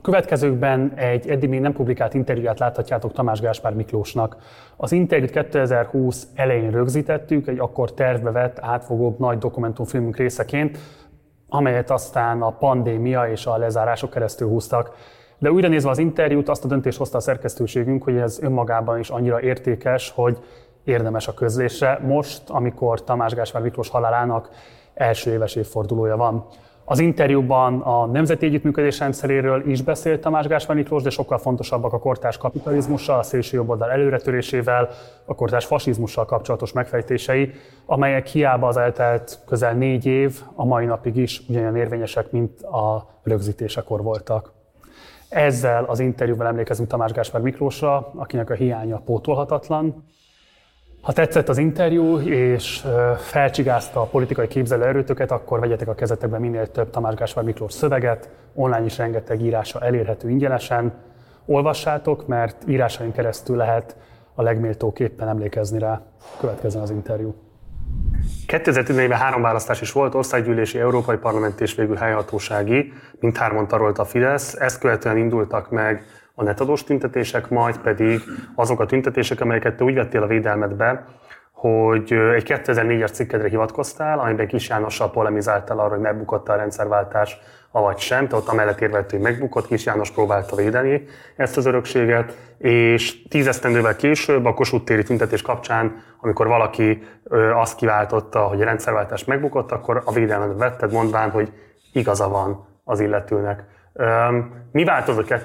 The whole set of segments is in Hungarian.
A következőkben egy eddig még nem publikált interjúját láthatjátok Tamás Gáspár Miklósnak. Az interjút 2020 elején rögzítettük, egy akkor tervbe vett átfogóbb nagy dokumentumfilmünk részeként, amelyet aztán a pandémia és a lezárások keresztül húztak. De újra nézve az interjút, azt a döntést hozta a szerkesztőségünk, hogy ez önmagában is annyira értékes, hogy érdemes a közlésre most, amikor Tamás Gáspár Miklós halálának első éves évfordulója van. Az interjúban a Nemzeti Együttműködés Emszeréről is beszélt Tamás Gáspár Miklós, de sokkal fontosabbak a kortárs kapitalizmussal, a szélső jobboldal előretörésével, a kortárs fasizmussal kapcsolatos megfejtései, amelyek hiába az eltelt közel 4 év a mai napig is ugyanolyan érvényesek, mint a rögzítésekor voltak. Ezzel az interjúval emlékezünk Tamás Gáspár Miklósra, akinek a hiánya pótolhatatlan. Ha tetszett az interjú és felcsigázta a politikai képzelőerőtöket, akkor vegyetek a kezetekbe minél több Tamás Gáspár Miklós szöveget, online is rengeteg írása elérhető ingyenesen. Olvassátok, mert írásain keresztül lehet a legméltóképpen emlékezni rá. Következzen az interjú. 2014-ben 3 választás is volt, országgyűlési, európai parlamenti és végül helyhatósági, mindhárman tarolta a Fidesz. Ezt követően indultak meg a netadós tüntetések, majd pedig azok a tüntetések, amelyeket te úgy vettél a védelmedbe, hogy egy 2004-es cikkedre hivatkoztál, amiben Kis Jánossal polemizáltál arra, hogy megbukott a rendszerváltás, avagy sem. Te ott amellett érvelt, hogy megbukott, Kis János próbálta védeni ezt az örökséget, és 10 esztendővel később a Kossuth téri tüntetés kapcsán, amikor valaki azt kiváltotta, hogy a rendszerváltás megbukott, akkor a védelmet vetted, mondván, hogy igaza van az illetőnek. Mi változott a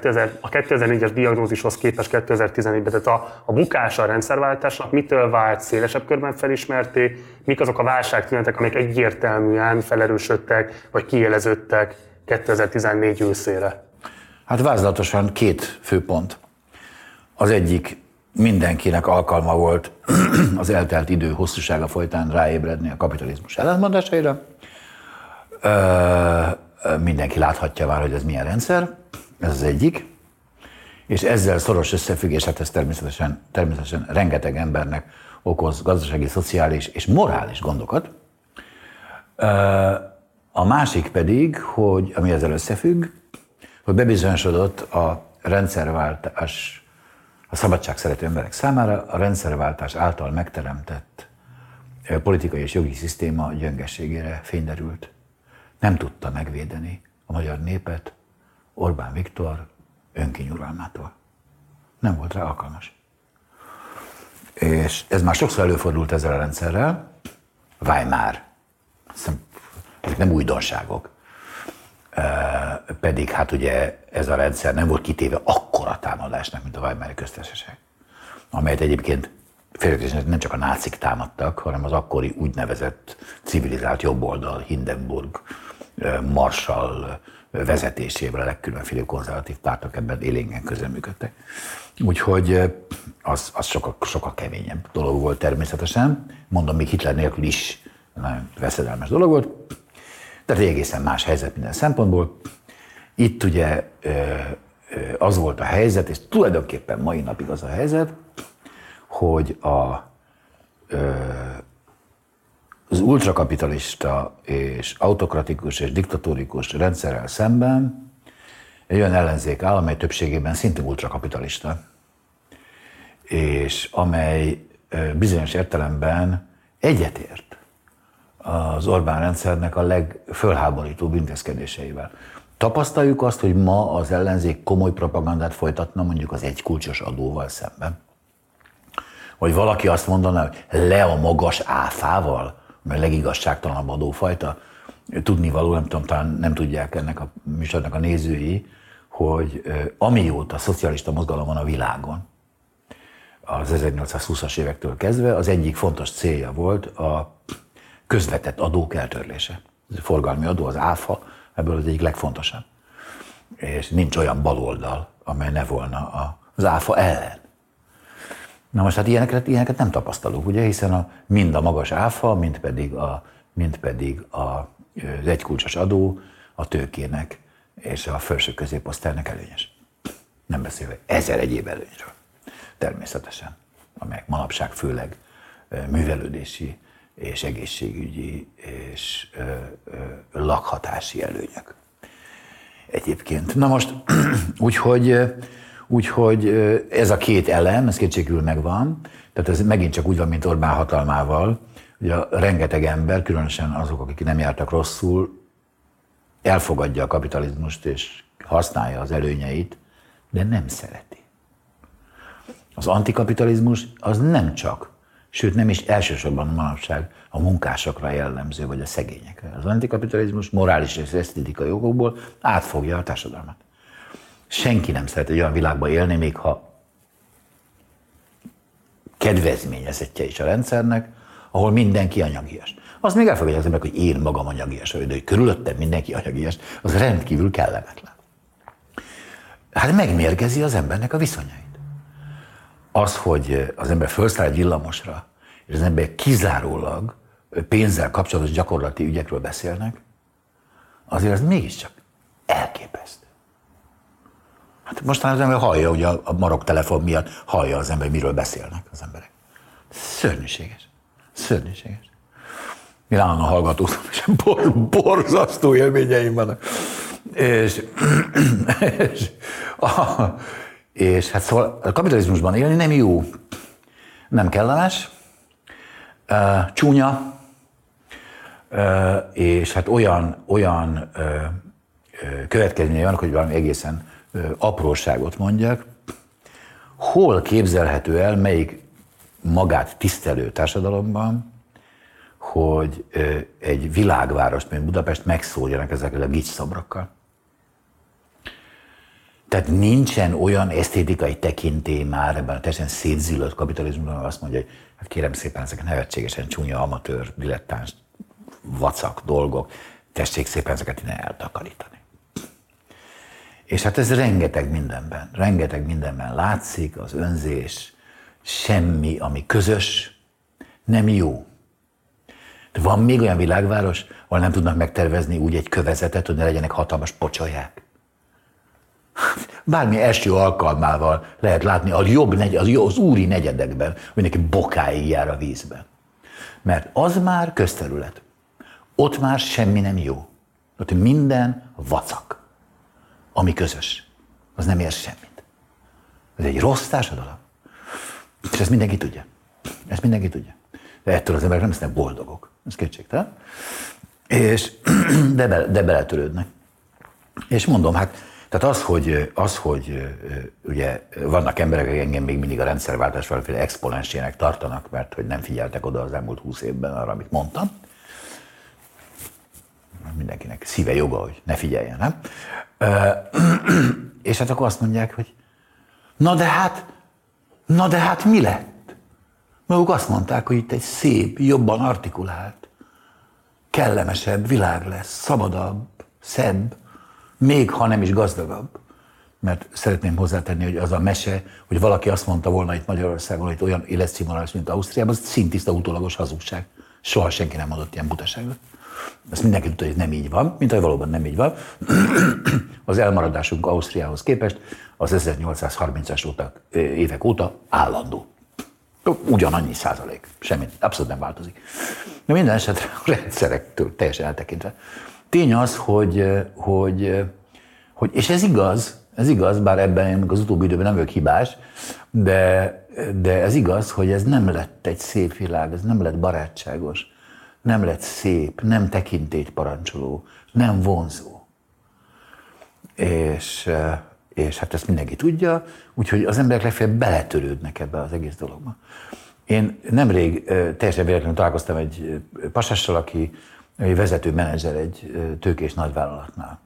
2004-es diagnózishoz képest 2014-ben? Tehát a bukása a rendszerváltásnak mitől vált szélesebb körben felismerté? Mik azok a válságtünetek, amelyek egyértelműen felerősödtek vagy kiéleződtek 2014 őszére? Hát vázlatosan 2 fő pont. Az egyik, mindenkinek alkalma volt az eltelt idő hosszúsága folytán ráébredni a kapitalizmus ellentmondásaira. Mindenki láthatja már, hogy ez milyen rendszer, ez az egyik, és ezzel szoros összefüggés, hát ez természetesen rengeteg embernek okoz gazdasági, szociális és morális gondokat. A másik pedig, hogy, ami ezzel összefügg, hogy bebizonyosodott a rendszerváltás, a szabadságszerető emberek számára a rendszerváltás által megteremtett politikai és jogi szisztéma gyöngességére fényderült. Nem tudta megvédeni a magyar népet Orbán Viktor önkinyuralmától. Nem volt rá alkalmas. És ez már sokszor előfordult ezzel a rendszerrel. Weimar. Ezek nem újdonságok. Pedig hát ugye ez a rendszer nem volt kitéve akkora támadásnak, mint a weimari köztársaság, amelyet egyébként nem csak a nácik támadtak, hanem az akkori úgynevezett civilizált jobboldal, Hindenburg, Marshall vezetésével a legkülönféle konzervatív pártok ebben élénken közreműködtek. Úgyhogy az sokkal keményebb dolog volt természetesen. Mondom, még Hitler nélkül is nagyon veszedelmes dolog volt. Tehát egészen más helyzet minden szempontból. Itt ugye az volt a helyzet, és tulajdonképpen mai napig az a helyzet, hogy az ultrakapitalista és autokratikus és diktatórikus rendszerrel szemben egy olyan ellenzék áll, amely többségében szintén ultrakapitalista, és amely bizonyos értelemben egyetért az Orbán rendszernek a legfölháborítóbb intézkedéseivel. Tapasztaljuk azt, hogy ma az ellenzék komoly propagandát folytatna mondjuk az egykulcsos adóval szemben. Vagy valaki azt mondaná, hogy le a magas áfával, mert legigazságtalanabb adófajta. Tudnivaló, nem tudom, talán nem tudják ennek a műsornak a nézői, hogy amióta szocialista mozgalom van a világon, az 1820-as évektől kezdve, az egyik fontos célja volt a közvetett adók eltörlése. A forgalmi adó, az áfa, ebből az egyik legfontosabb. És nincs olyan baloldal, amely ne volna az áfa ellen. Na most hát ilyeneket nem tapasztalunk, ugye, hiszen mind a magas áfa, mind pedig az egykulcsos adó a tőkének és a felső középosztálynak előnyös. Nem beszélve 1000 egyéb előnyről, természetesen, amelyek manapság főleg művelődési és egészségügyi és lakhatási előnyök. egyébként. Na most, úgyhogy ez a két elem, ez kétségül megvan, tehát ez megint csak úgy van, mint Orbán hatalmával, hogy a rengeteg ember, különösen azok, akik nem jártak rosszul, elfogadja a kapitalizmust és használja az előnyeit, de nem szereti. Az antikapitalizmus az nem csak, sőt nem is elsősorban manapság a munkásokra jellemző, vagy a szegényekre. Az antikapitalizmus morális és esztétikai okokból átfogja a társadalmat. Senki nem szeret egy olyan világban élni, még ha kedvezményezettje is a rendszernek, ahol mindenki anyagias. Azt még elfogadja az ember, hogy én magam anyagias vagyok, de hogy körülöttem mindenki anyagias, az rendkívül kellemetlen. Hát megmérgezi az embernek a viszonyait. Az, hogy az ember felszáll egy villamosra, és az ember kizárólag pénzzel kapcsolatos gyakorlati ügyekről beszélnek, azért az mégiscsak elképesztő. Hát mostanában az ember hallja, ugye a marok telefon miatt hallja az ember, miről beszélnek az emberek. Szörnyűséges. Szörnyűséges. Én állandóan hallgatózom, és borzasztó élményeim vannak. És hát szóval a kapitalizmusban élni nem jó, nem kellemes, csúnya, és hát olyan következményei vannak, hogy valami egészen apróságot mondjak. Hol képzelhető el, melyik magát tisztelő társadalomban, hogy egy világvárost, mint Budapest, megszórjanak ezekkel a gics-szobrokkal? Tehát nincsen olyan esztétikai tekintély már ebben a teljesen szétzillott kapitalizmusban, azt mondja, hogy hát kérem szépen, ezek nevetségesen csúnya, amatőr, dilettáns, vacak dolgok, tessék szépen ezeket innen eltakarítani. És hát ez rengeteg mindenben látszik, az önzés, semmi, ami közös, nem jó. De van még olyan világváros, ahol nem tudnak megtervezni úgy egy kövezetet, hogy ne legyenek hatalmas pocsolyák. Bármi első alkalmával lehet látni az úri negyedekben, hogy neki bokáig jár a vízben. Mert az már közterület. Ott már semmi nem jó. Ott minden vacak. Ami közös, az nem ér semmit. Ez egy rossz társadalom. És ezt mindenki tudja. De ettől az emberek nem lesznek boldogok. Ez kétségtelen. De beletörődnek. És mondom, hát tehát az, hogy ugye vannak emberek, akik engem még mindig a rendszerváltás valamiféle exponensének tartanak, mert hogy nem figyeltek oda az elmúlt 20 évben arra, amit mondtam. Mindenkinek szíve joga, hogy ne figyeljen, nem? És hát akkor azt mondják, hogy na de hát mi lett? Maguk azt mondták, hogy itt egy szép, jobban artikulált, kellemesebb világ lesz, szabadabb, szebb, még ha nem is gazdagabb. Mert szeretném hozzátenni, hogy az a mese, hogy valaki azt mondta volna itt Magyarországon, hogy olyan életszínvonalas, mint Ausztriában, az szintiszta utólagos hazugság. Soha senki nem mondott ilyen butaságot. Ezt mindenki tudta, hogy nem így van, mint ahogy valóban nem így van. Az elmaradásunk Ausztriához képest az 1830-as évek óta állandó. Ugyanannyi százalék. Semmi, abszolút nem változik. De minden esetre a rendszerektől teljesen eltekintve. Tény az, hogy és ez igaz, bár ebben az utóbbi időben nem vagyok hibás, de ez igaz, hogy ez nem lett egy szép világ, ez nem lett barátságos, nem lett szép, nem tekintélyt parancsoló, nem vonzó. És hát ezt mindenki tudja, úgyhogy az emberek legfeljebb beletörődnek ebbe az egész dologba. Én nemrég teljesen véletlenül találkoztam egy pasassal, aki vezető menedzser egy tőkés nagyvállalatnál.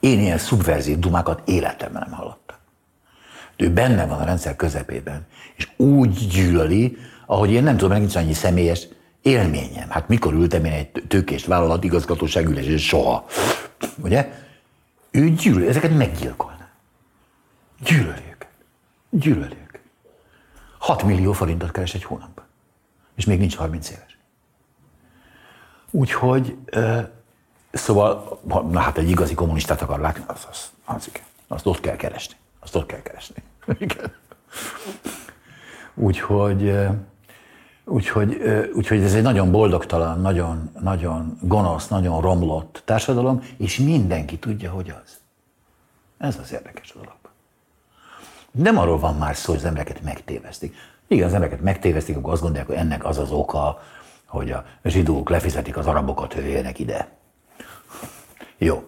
Én ilyen szubverzív dumákat életemben nem hallottam. Ő benne van a rendszer közepében, és úgy gyűlöli, ahogy én nem tudom, mert nincs annyi személyes élményem. Hát mikor ültem én egy tőkés vállalat igazgatóság ülésén? Soha. Ugye? Ő gyűlöli, ezeket meggyilkolná. Gyűlöli őket. 6 millió forintot keres egy hónapban. És még nincs 30 éves. Úgyhogy, szóval, na hát egy igazi kommunistát akar látni, azt ott kell keresni. Úgyhogy, Úgyhogy ez egy nagyon boldogtalan, nagyon, nagyon gonosz, nagyon romlott társadalom, és mindenki tudja, hogy az. Ez az érdekes dolog. Nem arról van már szó, hogy az embereket megtévesztik. Igen, az embereket megtévesztik, akkor azt gondolják, hogy ennek az az oka, hogy a zsidók lefizetik az arabokat, hogy jöjjenek ide. Jó.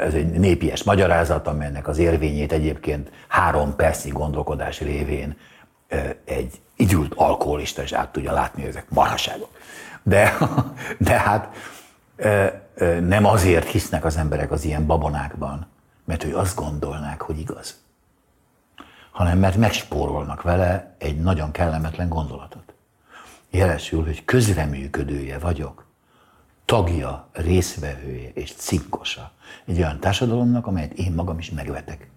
Ez egy népies magyarázat, amelynek az érvényét egyébként 3 percnyi gondolkodás révén egy igyült alkoholista is át tudja látni, hogy ezek marhaságok. De hát nem azért hisznek az emberek az ilyen babonákban, mert hogy azt gondolnák, hogy igaz, hanem mert megspórolnak vele egy nagyon kellemetlen gondolatot. Jelesül, hogy közreműködője vagyok, tagja, részvevője és cinkosa egy olyan társadalomnak, amelyet én magam is megvetek.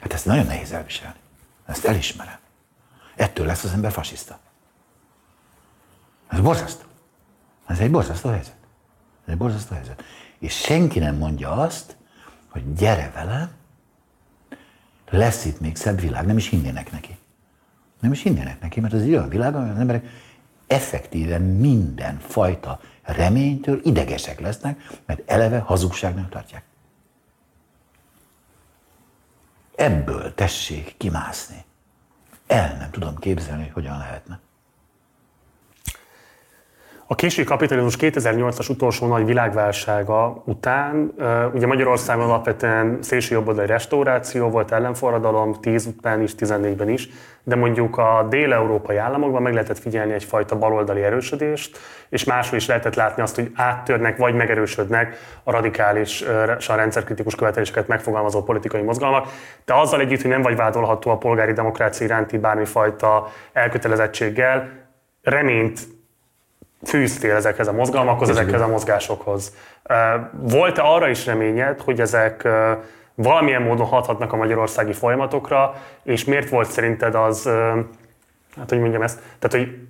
Hát ezt nagyon nehéz elviselni. Ezt elismerem. Ettől lesz az ember fasiszta. Ez borzasztó. Ez egy borzasztó helyzet. És senki nem mondja azt, hogy gyere velem, lesz itt még szebb világ. Nem is hinnének neki. Mert ez egy olyan világ, amely az emberek effektíven mindenfajta reménytől idegesek lesznek, mert eleve hazugságnak tartják. Ebből tessék kimászni. El nem tudom képzelni, hogy hogyan lehetne. A késői kapitalizmus 2008-as utolsó nagy világválsága után, ugye Magyarországon alapvetően szélsőjobboldali restauráció volt, ellenforradalom, 10 után is, 14-ben is, de mondjuk a dél-európai államokban meg lehetett figyelni egyfajta baloldali erősödést, és máshol is lehetett látni azt, hogy áttörnek vagy megerősödnek a radikálisan rendszerkritikus követeléseket megfogalmazó politikai mozgalmak, de azzal együtt, hogy nem vagy vádolható a polgári demokrácia iránti bármifajta elkötelezettséggel, reményt fűztél ezekhez a mozgalmakhoz, ezekhez a mozgásokhoz. Volt-e arra is reményed, hogy ezek valamilyen módon hathatnak a magyarországi folyamatokra, és miért volt szerinted az, hát hogy mondjam ezt, tehát hogy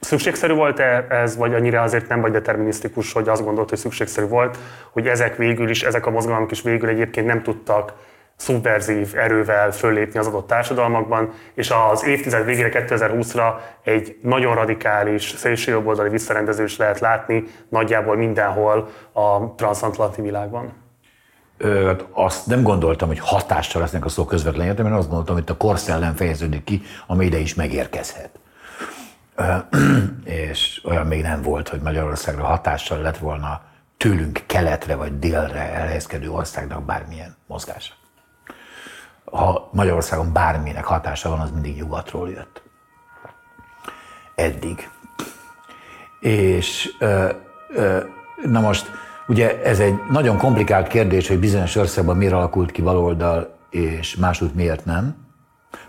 szükségszerű volt-e ez, vagy annyira azért nem vagy determinisztikus, hogy azt gondolt, hogy szükségszerű volt, hogy ezek végül is, ezek a mozgalmak is végül egyébként nem tudtak szubverzív erővel föllépni az adott társadalmakban, és az évtized végére 2020-ra egy nagyon radikális, szélsőjobboldali visszarendezést lehet látni nagyjából mindenhol a transzatlanti világban. Azt nem gondoltam, hogy hatással lesznek a szó közvetlen értelme, mert azt gondoltam, hogy a korszellem fejeződik ki, ami ide is megérkezhet. És olyan még nem volt, hogy Magyarországra hatással lett volna tőlünk keletre vagy délre elhelyezkedő országnak bármilyen mozgása. Ha Magyarországon bárminek hatása van, az mindig nyugatról jött. Eddig. És na most, ugye ez egy nagyon komplikált kérdés, hogy bizonyos országban miért alakult ki baloldal, és másút miért nem.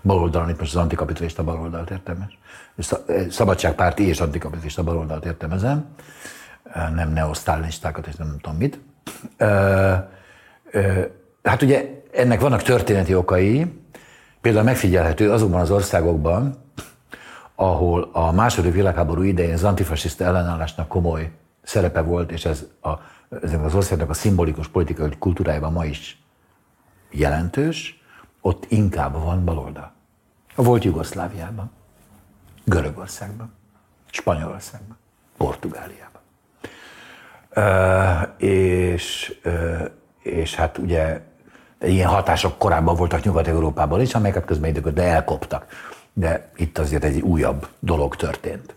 Baloldal, itt most az antikapitalista baloldalt értelmezem. Szabadságpárti és antikapitalista baloldalt értelmezem. Nem neosztálinistákat, és nem tudom mit. Hát ugye ennek vannak történeti okai, például megfigyelhető azokban az országokban, ahol a II. Világháború idején az antifasiszta ellenállásnak komoly szerepe volt, és ez ezeknek az országnak a szimbolikus politikai kultúrájában ma is jelentős, ott inkább van baloldal. Volt Jugoszláviában, Görögországban, Spanyolországban, Portugáliában. És hát ugye ilyen hatások korábban voltak Nyugat-Európában is, amelyeket közben időközben elkoptak. De itt azért egy újabb dolog történt.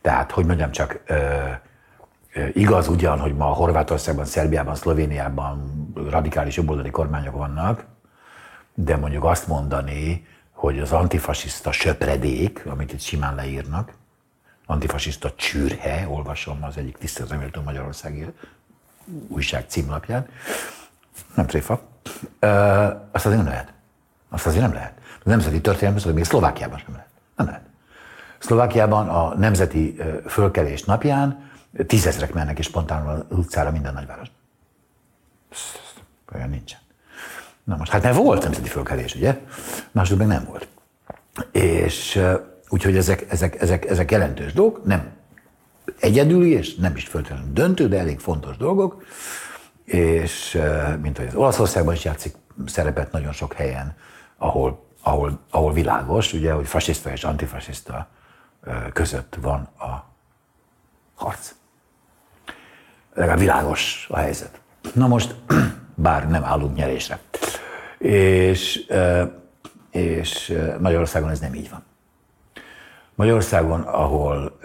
Tehát, hogy mondjam csak, igaz ugyan, hogy ma Horvátországban, Szerbiában, Szlovéniában radikális jobboldali kormányok vannak, de mondjuk azt mondani, hogy az antifasiszta söpredék, amit itt simán leírnak, antifasiszta csürhe, olvasom az egyik tiszteletre magyarországi újság címlapján, nem tréfa. Azt azért nem lehet. A nemzeti történelemben, szóval még Szlovákiában sem lehet. Nem lehet. Szlovákiában a nemzeti fölkelés napján 10 000-ek mennek és spontánul az utcára minden nagyváros. Olyan nincsen. Na most, hát nem volt nemzeti fölkelés, ugye? Másodul meg nem volt. És úgyhogy ezek jelentős dolgok, nem egyedüli és nem is föltétlenül döntő, de elég fontos dolgok. És mint hogy az Olaszországban is játszik szerepet nagyon sok helyen, ahol világos, ugye, hogy fasiszta és antifasiszta között van a harc. Legalább világos a helyzet. Na most, bár nem állunk nyerésre. És Magyarországon ez nem így van. Magyarországon, ahol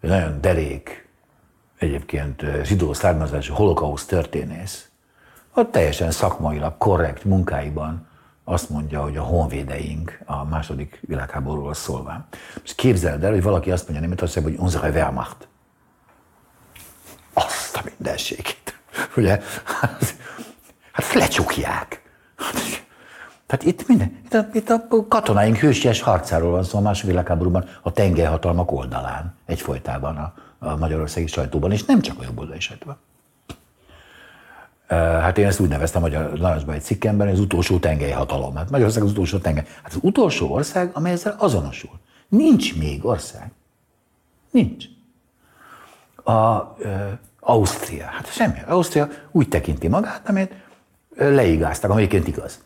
nagyon derék, egyébként zsidó származású holokauszt történész, ott teljesen szakmailag korrekt munkáiban azt mondja, hogy a honvédeink a második világháborúról szólván. És képzeld el, hogy valaki azt mondja Németországban, hogy unsere Wehrmacht. Azt a mindenségét. Ugye? Hát lecsukják. Tehát itt minden, itt a katonáink hősies harcáról van szó a második világháborúban, a tengerhatalmak oldalán, egyfolytában a magyarországi sajtóban, és nem csak a jobboldali sajtóban. Hát én ezt úgy neveztem, hogy a Lanosban egy cikkemben, az utolsó tengelyhatalom. Hát Magyarország az utolsó tengely. Hát az utolsó ország, amely ezzel azonosul. Nincs még ország. Nincs. Ausztria. Hát semmi. Ausztria úgy tekinti magát, amit leigáztak, amelyiként igaz.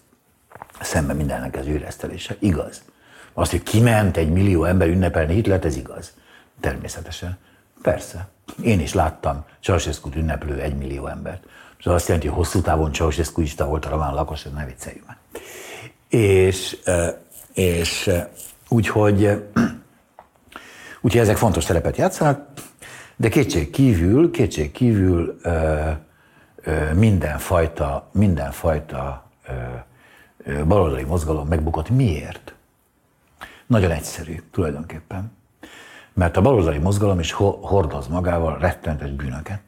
Szemben mindennek az őresztelése. Igaz. Azt, hogy kiment 1 millió ember ünnepelni Hitlert, ez igaz. Természetesen. Persze. Én is láttam Ceausescut ünneplő 1 millió embert. És azt jelenti, hogy hosszú távon Ceausescuista volt a román lakos, hogy ne vicceljük már. És úgyhogy ezek fontos szerepet játszanak, de kétség kívül mindenfajta baloldali mozgalom megbukott. Miért? Nagyon egyszerű tulajdonképpen. Mert a baloldali mozgalom is hordoz magával rettenetes bűnöket.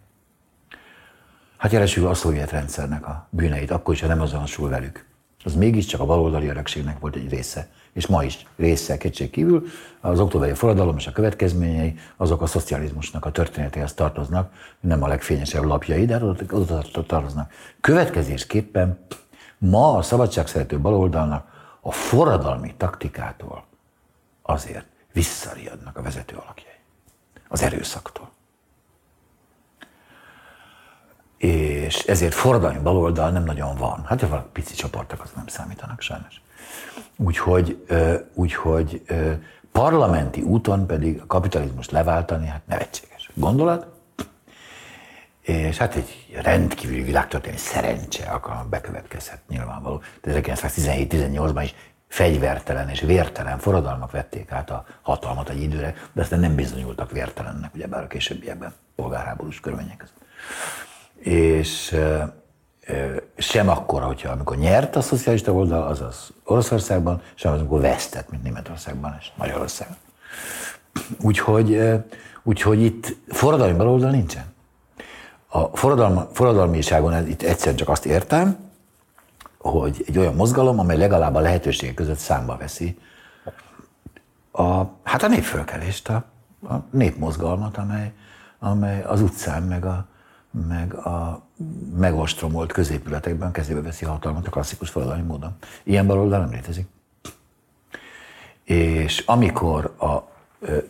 Hát jelesül a szovjet rendszernek a bűneit, akkor is, ha nem azonosul velük. Az mégiscsak a baloldali örökségnek volt egy része, és ma is része, kétség kívül. Az októberi forradalom és a következményei, azok a szocializmusnak a történetéhez tartoznak, nem a legfényesebb lapjai, de azok tartoznak. Következésképpen ma a szabadságszerető baloldalnak a forradalmi taktikától azért visszariadnak a vezető alakjai, az erőszaktól. És ezért forradalmi baloldal nem nagyon van. Hát, ha valaki pici csoportok, azok nem számítanak sajnos. Úgyhogy parlamenti úton pedig a kapitalizmust leváltani, hát nevetséges gondolat. És hát egy rendkívüli világtörténelmi szerencse akar bekövetkezhet nyilvánvaló. 1917-18-ban is fegyvertelen és vértelen forradalmak vették át a hatalmat egy időre, de aztán nem bizonyultak vértelennek, ugyebár a későbbiekben polgárháborús körülmények között. És sem akkor, hogyha amikor nyert a szocialista oldal, azaz Oroszországban, sem az, amikor vesztett, mint Németországban és Magyarországon. Úgyhogy itt forradalmi baloldal nincsen. A forradalmiságon itt egyszerűen csak azt értem, hogy egy olyan mozgalom, amely legalább a lehetőségek között számba veszi a népfölkelést, a népmozgalmat, amely az utcán meg a megostromolt középületekben kezébe veszi hatalmat a klasszikus forradalmi módon. Ilyen baloldal nem létezik. És amikor a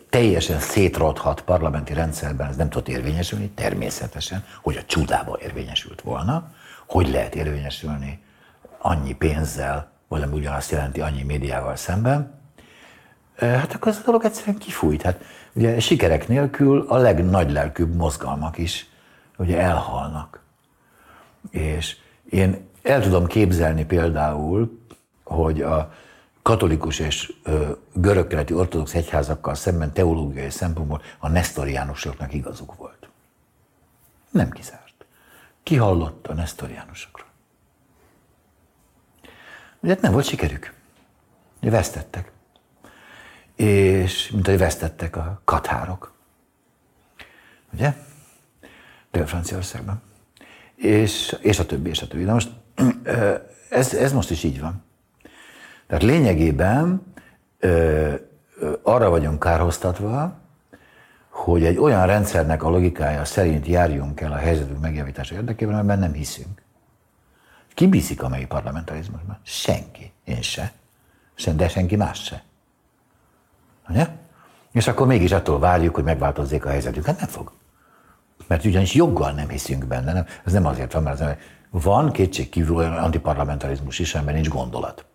teljesen szétrothadt parlamenti rendszerben ez nem tudott érvényesülni, természetesen, hogy a csudába érvényesült volna, hogy lehet érvényesülni annyi pénzzel, vagy ami ugyanazt jelenti annyi médiával szemben, hát akkor ez a dolog egyszerűen kifújt. Hát ugye sikerek nélkül a legnagylelkűbb mozgalmak is ugye elhalnak. És én el tudom képzelni például, hogy a katolikus és görög-keleti ortodox egyházakkal szemben teológiai szempontból a nesztoriánusoknak igazuk volt. Nem kizárt. Ki hallott a nesztoriánusokról? Ugye nem volt sikerük. Ugye vesztettek. És mint ahogy vesztettek a kathárok. Ugye? Dél-Franciaországban. És a többi. Na most ez most is így van. Tehát lényegében arra vagyunk kárhoztatva, hogy egy olyan rendszernek a logikája szerint járjunk el a helyzetünk megjavítása érdekében, amiben nem hiszünk. Ki bízik a mai parlamentarizmusban? Senki. Én se. De senki más se. Ugye? És akkor mégis attól várjuk, hogy megváltozzék a helyzetünk. Hát nem fog. Mert ugyanis joggal nem hiszünk benne. Nem? Ez nem azért van, mert van kétségkívül olyan antiparlamentarizmus is, amiben nincs gondolat.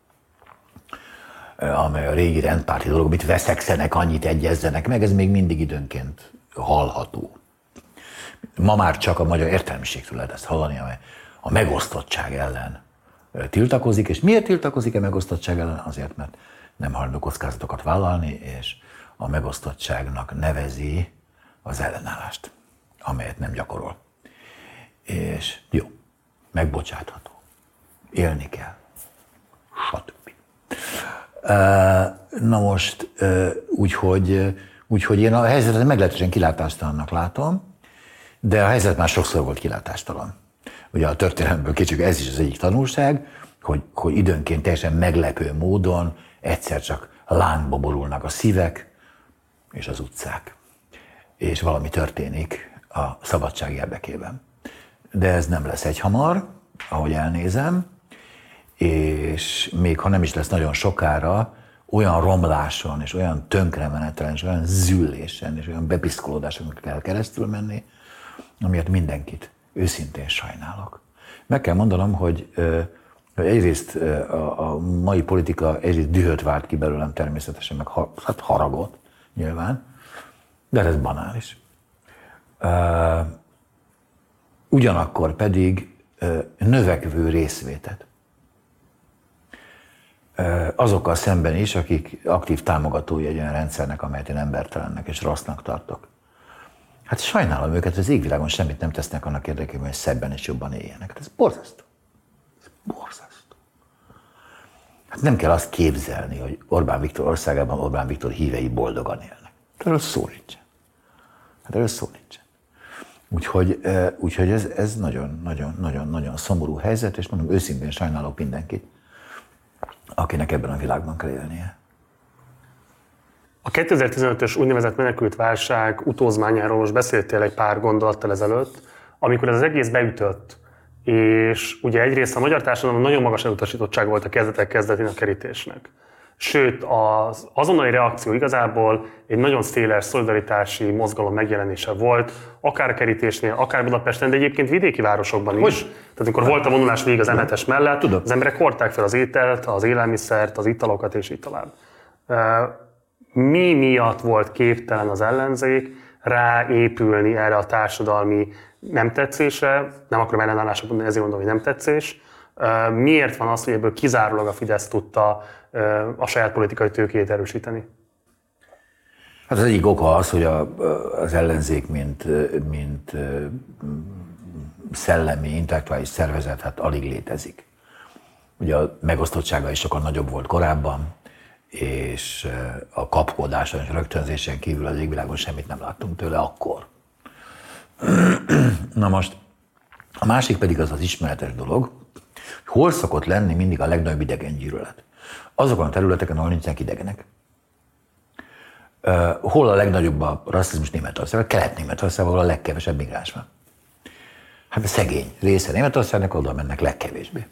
amely a régi rendpárti dolog, mit veszekszenek, annyit egyezzenek meg, ez még mindig időnként hallható. Ma már csak a magyar értelmiségtől lehet ezt hallani, amely a megosztottság ellen tiltakozik, és miért tiltakozik a megosztottság ellen? Azért, mert nem hajlandó kockázatokat vállalni, és a megosztottságnak nevezi az ellenállást, amelyet nem gyakorol. És jó, megbocsátható, élni kell, stb. Na most, úgyhogy én a helyzetet meglehetősen kilátástalannak látom, de a helyzet már sokszor volt kilátástalan. Ugye a történelemből kicsit ez is az egyik tanulság, hogy időnként teljesen meglepő módon egyszer csak lángba borulnak a szívek és az utcák, és valami történik a szabadság érdekében. De ez nem lesz egyhamar, ahogy elnézem, és még ha nem is lesz nagyon sokára, olyan romláson és olyan tönkremenetelen, és olyan züllésen és olyan bepiszkolódáson kell keresztül menni, amiért mindenkit őszintén sajnálok. Meg kell mondanom, hogy egyrészt a mai politika egyrészt dühöt vált ki belőlem természetesen, meg hát haragot nyilván, de ez banális. Ugyanakkor pedig növekvő részvétet. Azokkal szemben is, akik aktív támogatói egy olyan rendszernek, amelyet én embertelennek és rossznak tartok. Hát sajnálom őket, hogy az égvilágon semmit nem tesznek annak érdekében, hogy szebben és jobban éljenek. Hát ez borzasztó. Ez borzasztó. Hát nem kell azt képzelni, hogy Orbán Viktor országában Orbán Viktor hívei boldogan élnek. Erről szó nincsen. Hát erről szó nincsen. Úgyhogy ez nagyon-nagyon szomorú helyzet, és mondom, őszintén sajnálok mindenkit, akinek ebben a világban kell élnie. A 2015-ös úgynevezett menekült válság utózmányáról most beszéltél egy pár gondolattal ezelőtt, amikor ez az egész beütött, és ugye egyrészt a magyar társadalom nagyon magas elutasítottság volt a kezdetén a kerítésnek. Sőt, az azonnali reakció igazából egy nagyon széles szolidaritási mozgalom megjelenése volt, akár a kerítésnél, akár Budapesten, de egyébként vidéki városokban is. Hogy? Tehát amikor volt a vonulás végig az M7-es mellett, az emberek hordták fel az ételt, az élelmiszert, az italokat és így tovább. Mi miatt volt képtelen az ellenzék ráépülni erre a társadalmi nem tetszésre, nem akarom ellenállásra mondani, ezért mondom, hogy nem tetszés. Miért van az, hogy ebből kizárólag a Fidesz tudta a saját politikai tőkét erősíteni? Hát az egyik oka az, hogy az ellenzék, mint szellemi, intellektuális szervezet, hát alig létezik. Ugye a megosztottsága is sokkal nagyobb volt korábban, és a kapkodáson és rögtönzésen kívül az égvilágon semmit nem láttunk tőle akkor. Na most, a másik pedig az az ismeretes dolog, hol szokott lenni mindig a legnagyobb idegengyűlölet? Azokon a területeken, ahol nincsenek idegenek. Hol a legnagyobb a rasszizmus Németországban? Kelet-Németországban, ahol a legkevesebb migráns van. Hát a szegény része Németországnak, oda mennek legkevésbé.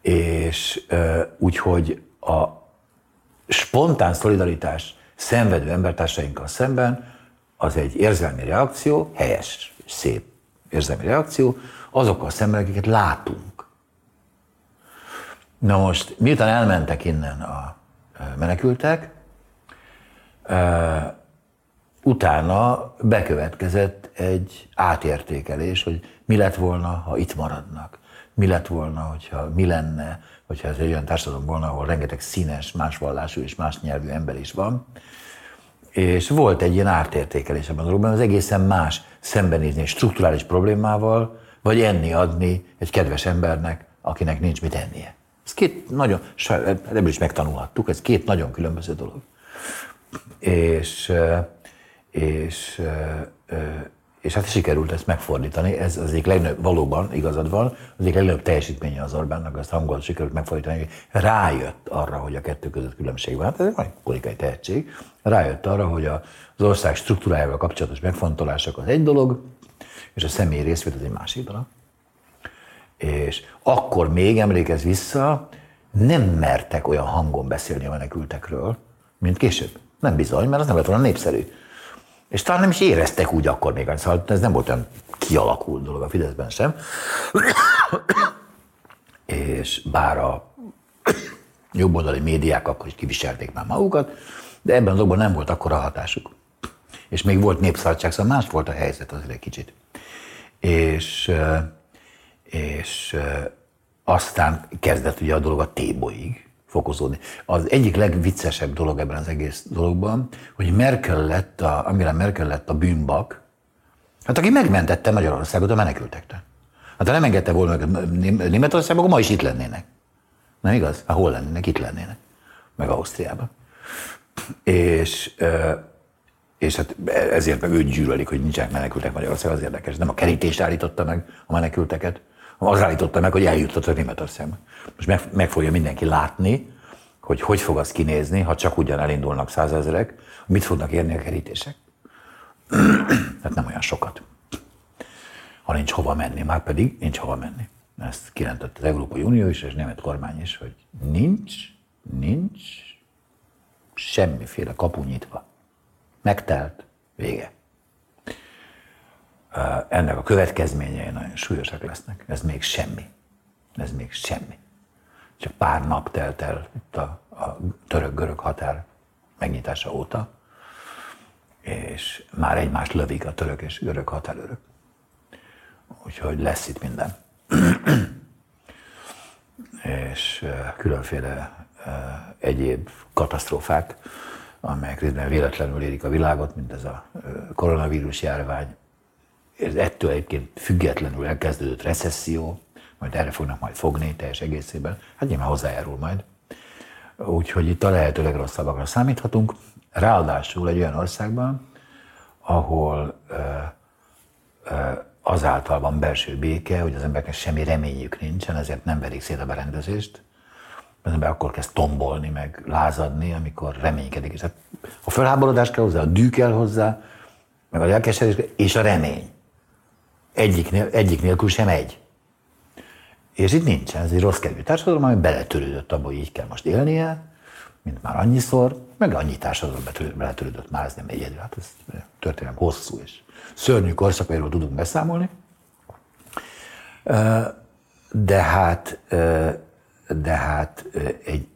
És úgyhogy a spontán szolidaritás szenvedő embertársainkkal szemben az egy érzelmi reakció, helyes, szép érzelmi reakció, azokkal szemben, akiket látunk. Na most, miután elmentek innen a menekültek, utána bekövetkezett egy átértékelés, hogy mi lett volna, ha itt maradnak. Mi lett volna, hogyha mi lenne, hogyha ez egy olyan társadalom volna, ahol rengeteg színes, más vallású és más nyelvű ember is van. És volt egy ilyen átértékelés ebben a dologban, az egészen más szembenézni egy strukturális problémával, vagy enni-adni egy kedves embernek, akinek nincs mit ennie. Ez két nagyon, ebből is megtanulhattuk, ez két nagyon különböző dolog. És hát sikerült ezt megfordítani, ez az egyik legnagyobb, valóban igazad van, az egyik legnagyobb teljesítménye az Orbánnak, ezt hangolt sikerült megfordítani, hogy rájött arra, hogy a kettő között különbség van. Hát ez egy politikai tehetség. Rájött arra, hogy az ország struktúrájával kapcsolatos megfontolások az egy dolog, és a személyi részvét az egy másik dolog. És akkor még, emlékezz vissza, nem mertek olyan hangon beszélni a menekültekről, mint később. Nem bizony, mert az nem lett volna népszerű. És talán nem is éreztek úgy akkor még, szóval ez nem volt olyan kialakult dolog a Fideszben sem. És bár a jobboldali médiák akkor is kiviselték már magukat, de ebben az okban nem volt akkora hatásuk. És még volt népszabadság, szóval más volt a helyzet azért egy kicsit. És aztán kezdett ugye a dolog a tébolyig fokozódni. Az egyik legviccesebb dolog ebben az egész dologban, hogy Merkel lett a bűnbak, hát aki megmentette Magyarországot a menekültektől. Hát ha nem engedte volna meg Németországban, akkor ma is itt lennének. Nem igaz? Hát hol lennének? Itt lennének. Meg Ausztriában. És hát ezért meg őt gyűlölik, hogy nincsenek menekültek Magyarországon, az érdekes. Nem a kerítést állította meg a menekülteket, az állította meg, hogy eljutottak Németországban. Most meg fogja mindenki látni, hogy hogy fog az kinézni, ha csak ugyan elindulnak százezrek, mit fognak érni a kerítések. Hát nem olyan sokat. Ha nincs hova menni, már pedig nincs hova menni. Ezt kijelentett az Európai Unió is, és a német kormány is, hogy nincs semmiféle kapu nyitva. Megtelt, vége. Ennek a következményei nagyon súlyosak lesznek. Ez még semmi. Csak pár nap telt el itt a török-görög határ megnyitása óta, és már egymást lövik a török és görög határőrök. Úgyhogy lesz itt minden. És különféle egyéb katasztrófák, amelyek részben véletlenül érik a világot, mint ez a koronavírus-járvány. Ez ettől egyébként függetlenül elkezdődött recesszió, majd erre fognak majd fogni teljes egészében. Hát nyilván hozzájárul majd. Úgyhogy itt a lehető legrosszabbakra számíthatunk. Ráadásul egy olyan országban, ahol azáltal van belső béke, hogy az embereknek semmi reményük nincsen, ezért nem verik szét a berendezést. Az ember akkor kezd tombolni, meg lázadni, amikor reménykedik. Tehát a fölháborodás kell hozzá, a dű kell hozzá, meg a lelkesedés és a remény. Egyik nélkül sem egy. És itt nincsen, ez egy rossz kedvű társadalom, ami beletörődött abba, hogy így kell most élnie, mint már annyiszor, meg annyi társadalom beletörődött már, ez nem egyedül, hát ez történelem hosszú és szörnyű korszakairól tudunk beszámolni. De hát egy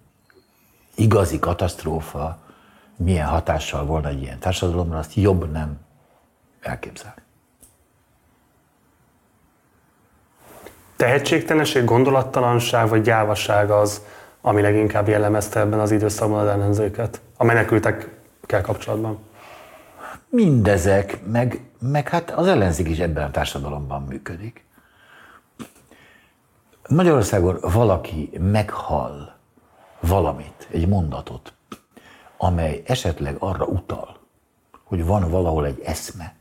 igazi katasztrófa milyen hatással volna egy ilyen társadalomra, azt jobb nem elképzelni. Tehetségtelenség, gondolattalanság vagy gyávaság az, ami leginkább jellemezte ebben az időszakban az ellenzéket, a menekültekkel kapcsolatban? Mindezek, meg hát az ellenzék is ebben a társadalomban működik. Magyarországon valaki meghall valamit, egy mondatot, amely esetleg arra utal, hogy van valahol egy eszme,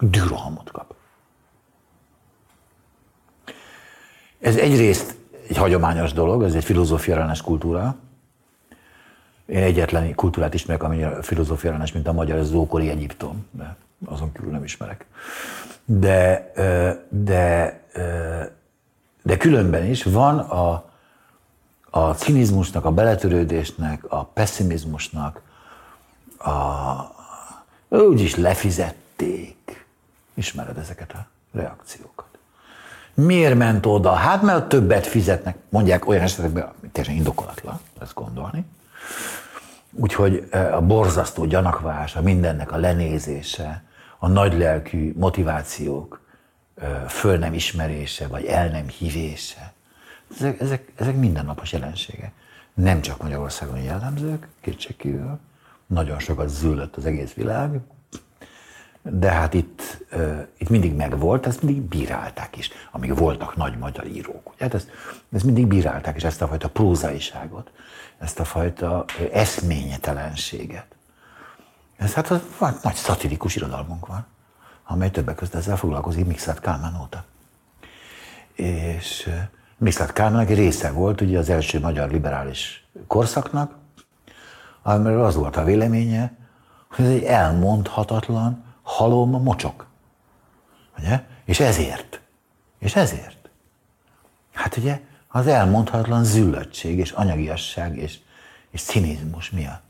dürohamot kap. Ez egyrészt egy hagyományos dolog, ez egy filozófiaellenes kultúra. Én egyetlen kultúrát ismerek, ami filozófiaellenes, mint a magyar, ez az ókori Egyiptom, de azon kívül nem ismerek. De különben is van a cinizmusnak, a beletörődésnek, a pessimizmusnak, úgyis lefizették. Ismered ezeket a reakciókat. Miért ment oda? Hát mert többet fizetnek, mondják olyan esetekben, ami teljesen indokolatlan, ezt gondolni. Úgyhogy a borzasztó gyanakvás, a mindennek a lenézése, a nagylelkű motivációk föl nem ismerése, vagy el nem hívése. Ezek mindennapos jelensége. Nem csak Magyarországon jellemzők, kétségkívül. Nagyon sokat zűlött az egész világ, de hát itt mindig megvolt, ezt mindig bírálták is, amíg voltak nagy magyar írók. Hát ezt mindig bírálták is, ezt a fajta prózaiságot, ezt a fajta eszményetelenséget. Ez hát a nagy szatirikus irodalmunk van, amely többek között ezzel foglalkozik Mikszáth Kálmán óta. És Mikszáth Kálmának egy része volt ugye az első magyar liberális korszaknak, amiről az volt a véleménye, hogy ez egy elmondhatatlan halom mocsok. Ugye? És ezért. Hát ugye az elmondhatatlan züllöttség és anyagiasság és cinizmus miatt.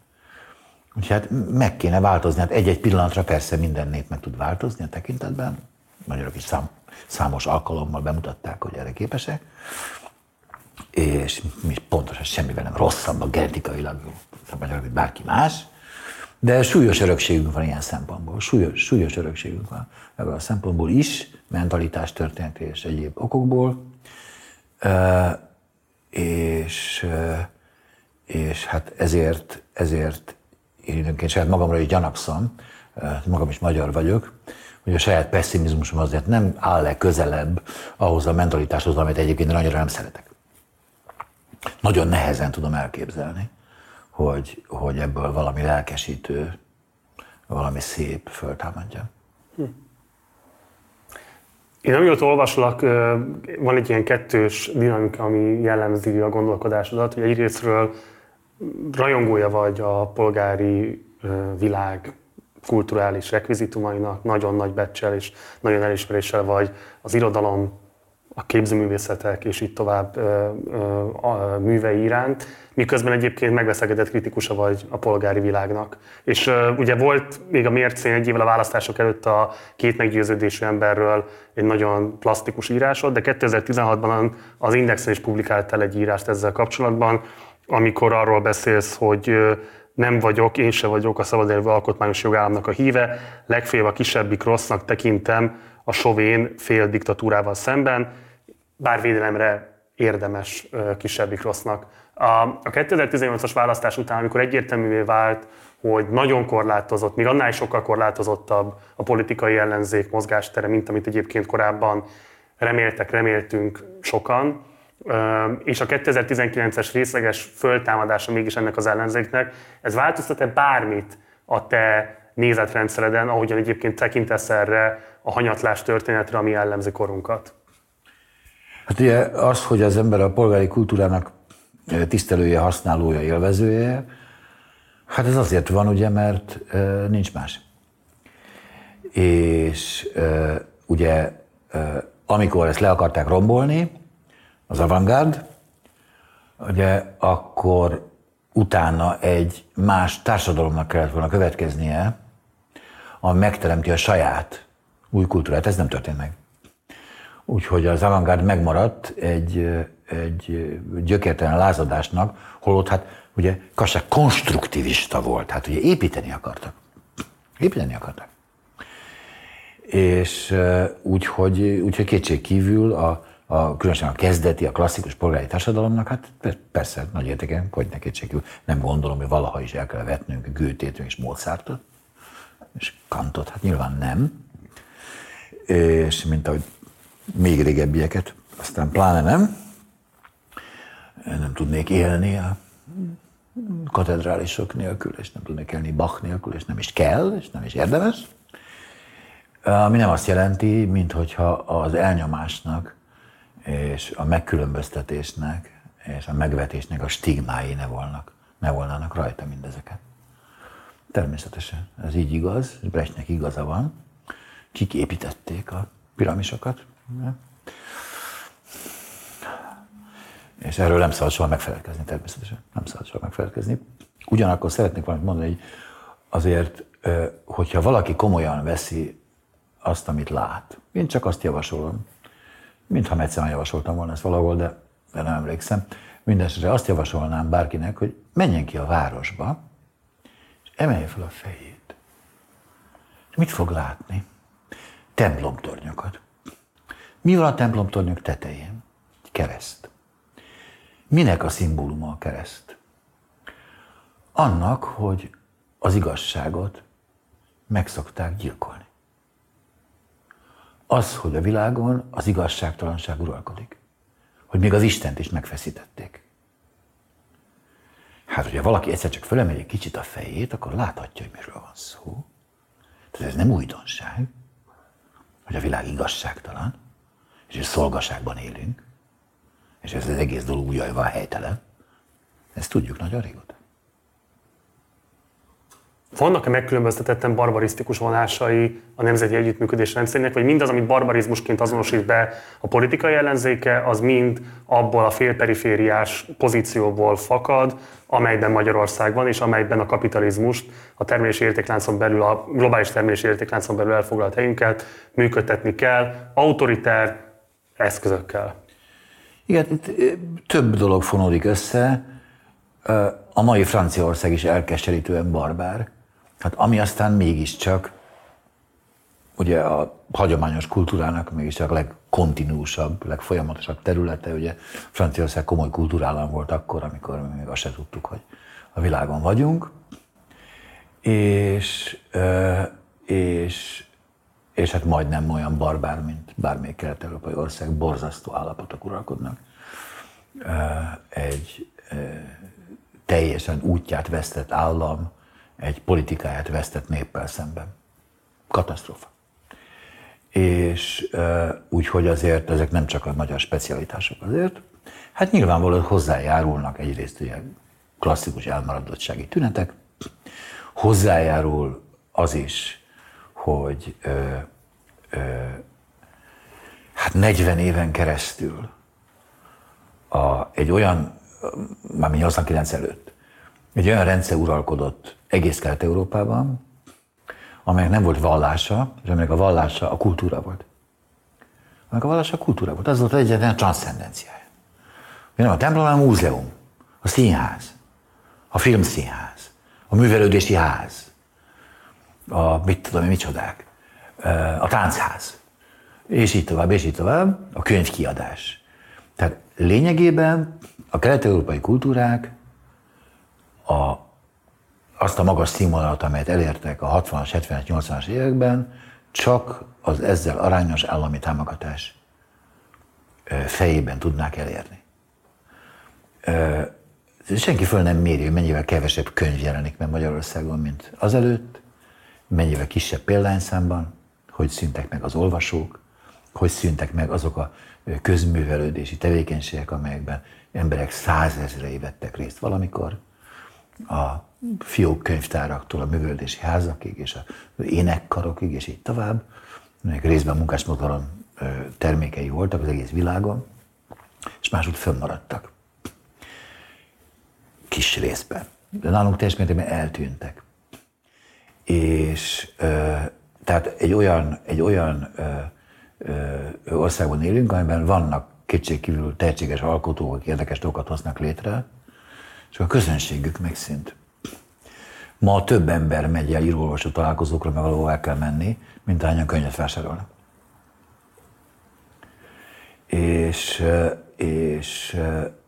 Úgyhogy hát meg kéne változni, hát egy-egy pillanatra persze minden nép meg tud változni a tekintetben. Magyarok is számos alkalommal bemutatták, hogy erre képesek. és pontosan semmivel nem rosszabb a genetikailag, mint bárki más, de súlyos örökségünk van ilyen szempontból, súlyos örökségünk van ebből a szempontból is, mentalitás, történet és egyéb okokból, és hát ezért én időnként saját magamra is gyanakszom, magam is magyar vagyok, hogy a saját pessimizmusom azért nem áll le közelebb ahhoz a mentalitáshoz, amit egyébként én annyira nem szeretek. Nagyon nehezen tudom elképzelni, hogy ebből valami lelkesítő, valami szép föltámadja. Én amióta olvaslak, van egy ilyen kettős dinamika, ami jellemzi a gondolkodásodat, hogy egyrészről rajongója vagy a polgári világ kulturális rekvizitumainak, nagyon nagy beccsel és nagyon elismeréssel vagy az irodalom, a képzőművészetek és így tovább a művei iránt, miközben egyébként megveszegedett kritikusa vagy a polgári világnak. És ugye volt még a mércén egy évvel a választások előtt a két meggyőződésű emberről egy nagyon plastikus írásod, de 2016-ban az Indexen is publikáltál egy írást ezzel kapcsolatban, amikor arról beszélsz, hogy nem vagyok, én se vagyok a szabadélvű alkotmányos jogállamnak a híve, legfeljebb a kisebbik rossznak tekintem a sovén fél diktatúrával szemben, bár védelemre érdemes kisebbik rossznak. A 2018-as választás után, amikor egyértelművé vált, hogy nagyon korlátozott, még annál is sokkal korlátozottabb a politikai ellenzék mozgástere, mint amit egyébként korábban reméltünk sokan, és a 2019-es részleges föltámadása mégis ennek az ellenzéknek, ez változtat-e bármit a te nézetrendszereden, ahogyan egyébként tekintesz erre a hanyatlás történetre, ami jellemzi korunkat? Hát ugye az, hogy az ember a polgári kultúrának tisztelője, használója, élvezője, hát ez azért van, ugye, mert nincs más. És ugye amikor ezt le akarták rombolni, az avantgárd, ugye akkor utána egy más társadalomnak kellett volna következnie, ami megteremti a saját új kultúrát. Ez nem történt meg. Úgyhogy az avantgárd megmaradt egy gyökértelen lázadásnak, holott hát ugye Kassa konstruktivista volt, hát ugye építeni akartak. És úgyhogy kétségkívül különösen a kezdeti, a klasszikus polgári társadalomnak, hát persze nagy értéken, hogy ne kétségül, nem gondolom, hogy valaha is el kell vetnünk Goethe-t és Mozartot, és Kantot, hát nyilván nem, és mint ahogy még régebbieket, aztán pláne nem tudnék élni a katedrálisok nélkül, és nem tudnék élni Bach nélkül, és nem is kell, és nem is érdemes, ami nem azt jelenti, mint hogyha az elnyomásnak és a megkülönböztetésnek és a megvetésnek a stigmái ne volnának rajta mindezeket. Természetesen ez így igaz, és Brechtnek igaza van. Kik építették a piramisokat? És erről nem szabad soha megfelelkezni, természetesen. Ugyanakkor szeretnék valamit mondani, hogy azért, hogyha valaki komolyan veszi azt, amit lát, én csak azt javasolom, mintha egyszerűen javasoltam volna ezt valahol, de nem emlékszem. Mindenesetre azt javasolnám bárkinek, hogy menjen ki a városba, és emelje fel a fejét. Mit fog látni? Templomtornyokat. Mi van a templomtornyok tetején? Kereszt. Minek a szimbóluma a kereszt? Annak, hogy az igazságot meg szokták gyilkolni. Az, hogy a világon az igazságtalanság uralkodik. Hogy még az Istent is megfeszítették. Hát, hogyha valaki egyszer csak fölemegy egy kicsit a fejét, akkor láthatja, hogy miről van szó. Tehát ez nem újdonság, hogy a világ igazságtalan, és hogy szolgaságban élünk, és ez az egész dolog újjaival helytelen. Ezt tudjuk nagyon régóta. Vannak-e megkülönböztetetten barbarisztikus vonásai a nemzeti együttműködés rendszerének, vagy mindaz, amit barbarizmusként azonosít be a politikai ellenzéke, az mind abból a félperifériás pozícióból fakad, amelyben Magyarország van, és amelyben a kapitalizmust, a termelési értékláncon belül, a globális termelési értékláncon belül elfoglalt helyünket működtetni kell, autoritár eszközökkel? Igen, itt több dolog fonódik össze. A mai Franciaország is elkeserítően barbár, hát ami aztán mégiscsak ugye a hagyományos kultúrának mégiscsak a legkontinúsabb, legfolyamatosabb területe. Ugye Franciaország komoly kultúrállam volt akkor, amikor még azt se tudtuk, hogy a világon vagyunk. És hát majdnem olyan barbár, mint bármelyik kelet-európai ország, borzasztó állapotok uralkodnak. Egy teljesen útját vesztett állam, egy politikáját vesztett néppel szemben. Katasztrófa. És úgyhogy azért ezek nem csak a magyar specialitások azért. Hát nyilvánvalóan hozzájárulnak egyrészt ilyen klasszikus elmaradottsági tünetek, hozzájárul az is, hogy hát 40 éven keresztül egy olyan, mármint 89 előtt, egy olyan rendszer uralkodott egész Kelet-Európában, amelynek nem volt vallása, és amelynek a vallása a kultúra volt. Amelynek a vallása a kultúra volt. Az volt egyetlen a transzcendenciája. Nem a templom, hanem a múzeum, a színház, a filmszínház, a művelődési ház, a mit tudom én, micsodák, a táncház, és így tovább, a könyvkiadás. Tehát lényegében a kelet-európai kultúrák azt a magas színvonalat, amelyet elértek a 60-as, 70-es, 80-as években, csak az ezzel arányos állami támogatás fejében tudnák elérni. Senki föl nem méri, hogy mennyivel kevesebb könyv jelenik meg Magyarországon, mint azelőtt, mennyivel kisebb példányszámban, hogy szűntek meg az olvasók, hogy szűntek meg azok a közművelődési tevékenységek, amelyekben emberek százezrei vettek részt valamikor, a fiók könyvtáraktól a művelődési házakig, és az énekkarokig, és így tovább, amelyek részben munkásmozgalom termékei voltak az egész világon, és máshogy fönnmaradtak. Kis részben. De nálunk teljes mértékben eltűntek. És tehát egy olyan országban élünk, amiben vannak kétségkívül tehetséges alkotók, akik érdekes dolgokat hoznak létre, és a közönségük megszűnt. Ma több ember megy el író-olvasó találkozókra, mert valahol el kell menni, mint ahányan könyvet vásárolnak. És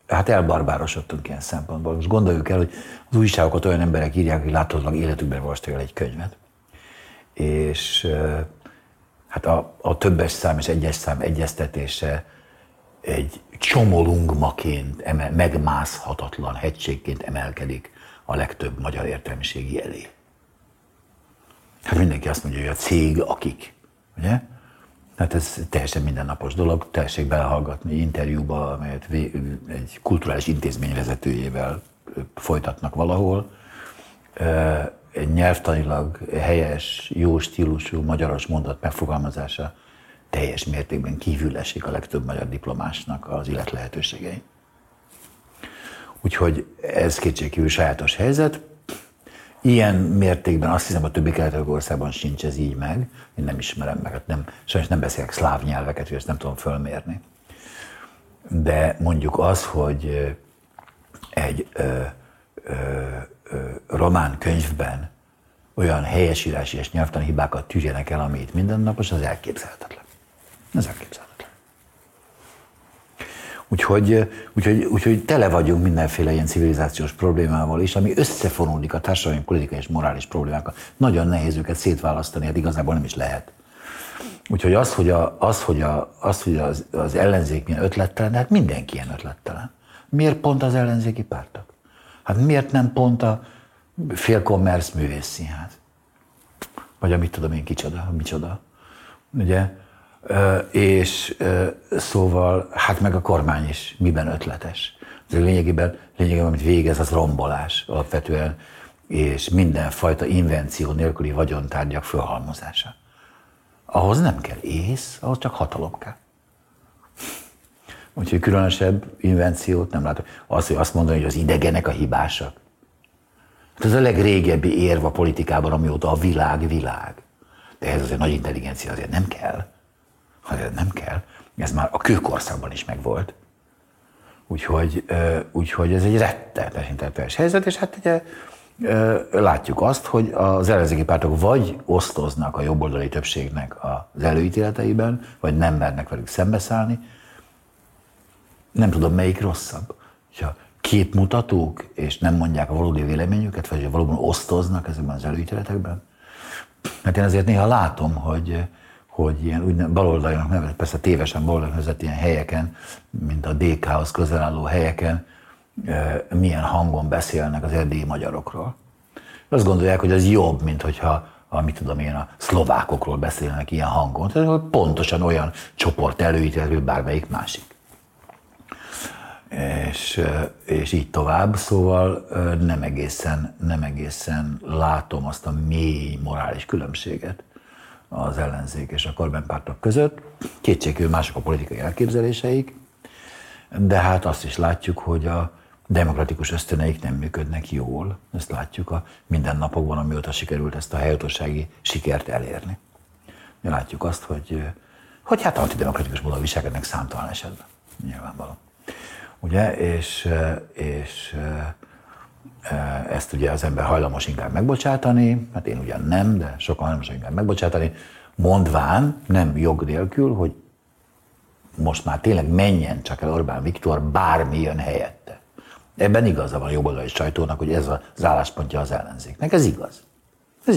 hát elbarbárosodtunk ilyen szempontból. Most gondoljuk el, hogy az újságokat olyan emberek írják, akik láthatólag életükben olvastak el egy könyvet. És hát a többes szám és egyes szám egyeztetése egy csomolungmaként, megmászhatatlan hegységként emelkedik a legtöbb magyar értelmiségi elé. Hát mindenki azt mondja, hogy a cég akik, ugye? Hát ez teljesen mindennapos dolog, tessék belehallgatni interjúba, amelyet egy kulturális intézmény vezetőjével folytatnak valahol. Egy nyelvtanilag helyes, jó stílusú, magyaros mondat megfogalmazása teljes mértékben kívül esik a legtöbb magyar diplomásnak az élet lehetőségein. Úgyhogy ez kétségkívül sajátos helyzet. Ilyen mértékben azt hiszem, a többi kelet-európai országban sincs ez így meg. Én nem ismerem meg, hát nem, sajnos nem beszélek szláv nyelveket, és ezt nem tudom fölmérni. De mondjuk az, hogy egy román könyvben olyan helyesírási és nyelvtani hibákat tűrjenek el, ami itt mindennapos, az elképzelhetetlen. Ez elképzelhetetlen. Úgyhogy tele vagyunk mindenféle ilyen civilizációs problémával is, ami összefonódik a társadalmi, politikai és morális problémákkal. Nagyon nehéz őket szétválasztani, hát igazából nem is lehet. Úgyhogy az, hogy az ellenzék milyen ötlettelen, hát mindenki ilyen ötlettelen. Miért pont az ellenzéki pártok? Hát miért nem pont a félkommersz művészszínház? Vagy amit tudom én, micsoda. Ugye? Szóval, hát meg a kormány is miben ötletes. Lényegében, amit végez, az rombolás alapvetően, és mindenfajta invenció nélküli vagyontárgyak fölhalmozása. Ahhoz nem kell ész, ahhoz csak hatalom kell. Úgyhogy különösebb invenciót nem látok. Az, hogy azt mondani, hogy az idegenek a hibásak. Hát ez a legrégebbi érv a politikában, amióta a világ. De ez azért nagy intelligencia azért nem kell. Ez már a kőkorszakban is megvolt. Úgyhogy ez egy rettenetesen terhes helyzet, és hát ugye látjuk azt, hogy az ellenzéki pártok vagy osztoznak a jobboldali többségnek az előítéleteiben, vagy nem mernek velük szembeszállni. Nem tudom, melyik rosszabb. Ha képmutatók, és nem mondják a valódi véleményüket, vagy valóban osztoznak ezekben az előítéletekben. Hát én azért néha látom, hogy ilyen úgy baloldalnak nevezett, persze tévesen baloldalnak nevezett ilyen helyeken, mint a DK-hoz közel álló helyeken, milyen hangon beszélnek az erdélyi magyarokról. Azt gondolják, hogy az jobb, mint hogyha a szlovákokról beszélnek ilyen hangon. Tehát pontosan olyan csoport előítéletű, bármelyik másik. És így tovább, szóval nem egészen látom azt a mély morális különbséget az ellenzék és a kormánypártok között. Kétségkívül mások a politikai elképzeléseik, de hát azt is látjuk, hogy a demokratikus ösztöneik nem működnek jól. Ezt látjuk a mindennapokban, amióta sikerült ezt a helyhatósági sikert elérni. Látjuk azt, hogy hát antidemokratikus módon viselkednek számtalan esetben, nyilvánvalóan. Ugye, és ezt ugye az ember hajlamos inkább megbocsátani, hát én ugyan nem, de sokan hajlamosak inkább megbocsátani, mondván, nem jog nélkül, hogy most már tényleg menjen csak el Orbán Viktor, bármi jön helyette. Ebben igaza van a jobboldali sajtónak, hogy ez az álláspontja az ellenzéknek. Ez igaz. Ez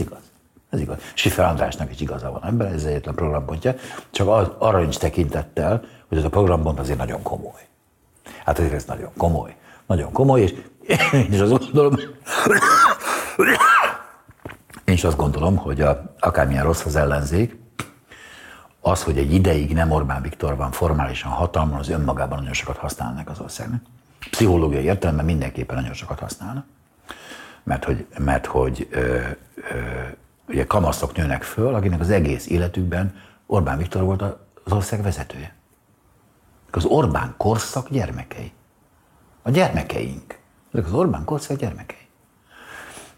igaz. Sifer Andrásnak is igaza van ebben, ez egyetlen programpontja, csak arra nincs tekintettel, hogy ez a programpont azért nagyon komoly. Hát ez nagyon komoly, és azt gondolom, hogy akármilyen rossz az ellenzék, az, hogy egy ideig nem Orbán Viktor van formálisan hatalmon, az önmagában nagyon sokat használnak az országnak. Pszichológiai értelemben mindenképpen nagyon sokat használnak, mert ugye kamaszok nőnek föl, akinek az egész életükben Orbán Viktor volt az ország vezetője. Az Orbán korszak gyermekei. A gyermekeink. Ezek az Orbán korszak gyermekei.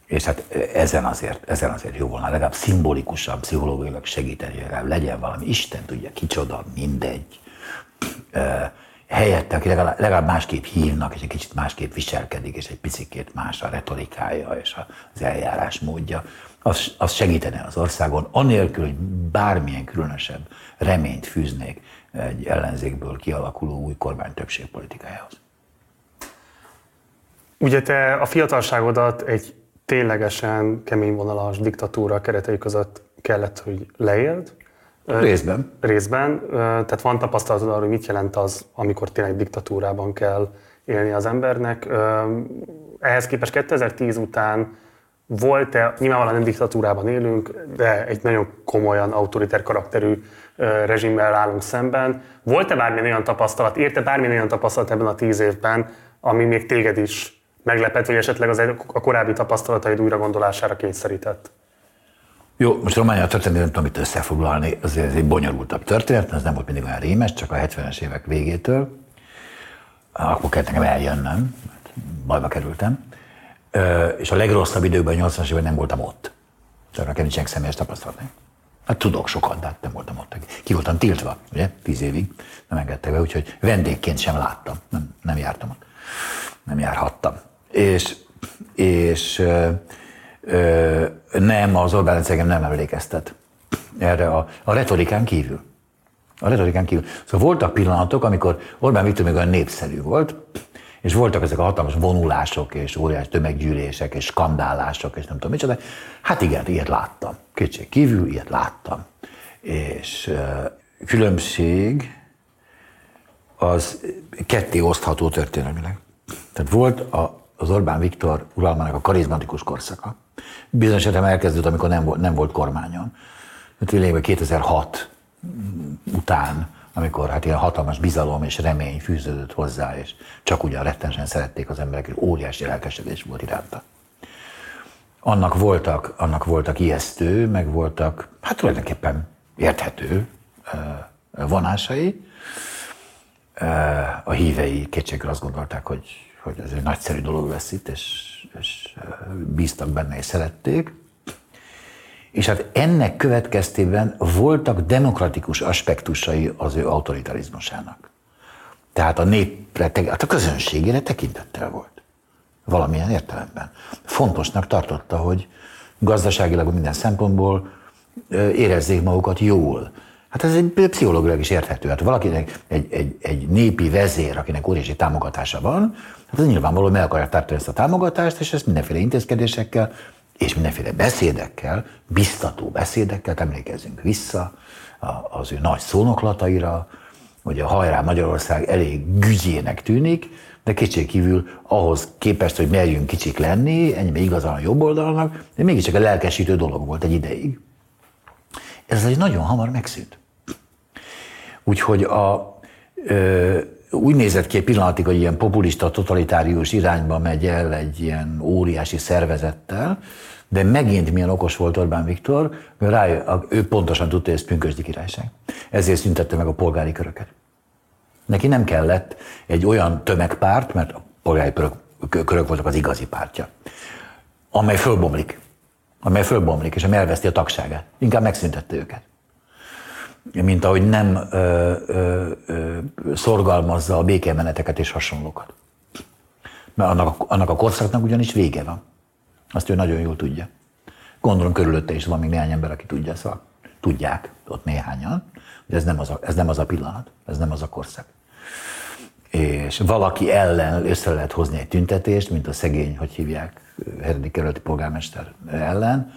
És hát ezen azért jó volna legalább szimbolikusan, pszichológiailag segíteni, legalább legyen valami, Isten tudja, kicsoda, mindegy. Helyette, aki legalább másképp hívnak, és egy kicsit másképp viselkedik, és egy picikét más a retorikája és az eljárás módja, az segítene az országon, anélkül, hogy bármilyen különösebb reményt fűznék egy ellenzékből kialakuló új kormány többségpolitikájához. Ugye te a fiatalságodat egy ténylegesen kemény vonalas diktatúra keretei között kellett, hogy leéld. Részben. Tehát van tapasztalatod arról, hogy mit jelent az, amikor tényleg diktatúrában kell élni az embernek. Ehhez képest 2010 után volt-e, nyilvánvalóan nem diktatúrában élünk, de egy nagyon komolyan autoriter karakterű rezsimmel állunk szemben. Volt-e bármilyen olyan tapasztalat, érte bármilyen olyan tapasztalat ebben a 10 évben, ami még téged is meglepett, vagy esetleg a korábbi tapasztalataid újragondolására kényszerített? Jó, most Románia történet, nem tudom itt összefoglalni, ez egy bonyolultabb történet, ez nem volt mindig olyan rémes, csak a 70-es évek végétől. Akkor kellett nekem eljönnem, mert bajba kerültem. És a legrosszabb időben, 80-as években nem voltam ott. Csak nekem nincsenek személyes tapasztalatni. Hát tudok sokat, de hát nem voltam ott. Ki voltam tiltva, ugye? 10 évig nem engedtek be, úgyhogy vendégként sem láttam. Nem jártam ott. Nem járhattam. Nem, az Orbán rendszerem nem emlékeztet erre a retorikán kívül. Szóval voltak pillanatok, amikor Orbán Viktor még olyan népszerű volt, és voltak ezek a hatalmas vonulások, és óriás tömeggyűlések, és skandálások, és nem tudom micsoda. Hát igen, ilyet láttam. És különbség az ketté osztható történelmileg. Tehát volt az Orbán Viktor uralmának a karizmatikus korszaka. Bizonyos értelemben elkezdődött, amikor nem volt kormányon. Tényleg 2006 után, amikor hát ilyen hatalmas bizalom és remény fűződött hozzá, és csak ugyan rettenesen szerették az emberek, és óriási lelkesedés volt iránta. Annak voltak ijesztő, meg voltak, hát tulajdonképpen érthető vonásai. A hívei kétségül azt gondolták, hogy ez egy nagyszerű dolog lesz itt, és bíztak benne, és szerették. És hát ennek következtében voltak demokratikus aspektusai az ő autoritarizmusának. Tehát a népre, a közönségére tekintettel volt. Valamilyen értelemben. Fontosnak tartotta, hogy gazdaságilag minden szempontból érezzék magukat jól. Hát ez egy pszichológilag is érthető. Hát valakinek egy népi vezér, akinek óriási támogatása van, hát az nyilvánvalóan meg akarja tartani ezt a támogatást, és ezt mindenféle intézkedésekkel, és mindenféle beszédekkel, biztató beszédekkel, emlékezzünk vissza az ő nagy szónoklataira, hogy a hajrá Magyarország elég gügyének tűnik, de kétségkívül ahhoz képest, hogy merjünk kicsik lenni, ennyiben igazán a jobb oldalnak, de mégiscsak a lelkesítő dolog volt egy ideig. Ez egy nagyon hamar megszűnt. Úgyhogy úgy nézett ki egy pillanatig, hogy ilyen populista, totalitárius irányba megy el egy ilyen óriási szervezettel, de megint milyen okos volt Orbán Viktor, mert ő pontosan tudta, hogy ez pünkösdi királyság. Ezért szüntette meg a polgári köröket. Neki nem kellett egy olyan tömegpárt, mert a polgári körök voltak az igazi pártja, amely fölbomlik, és ami elveszti a tagságát. Inkább megszüntette őket. Mint ahogy nem szorgalmazza a békemeneteket és hasonlókat. Mert annak a korszaknak ugyanis vége van. Azt ő nagyon jól tudja. Gondolom körülötte is van még néhány ember, aki tudja, szóval tudják ott néhányan, hogy ez nem az a pillanat, ez nem az a korszak. És valaki ellen össze lehet hozni egy tüntetést, mint a szegény, hogy hívják, Herdi kerületi polgármester ellen.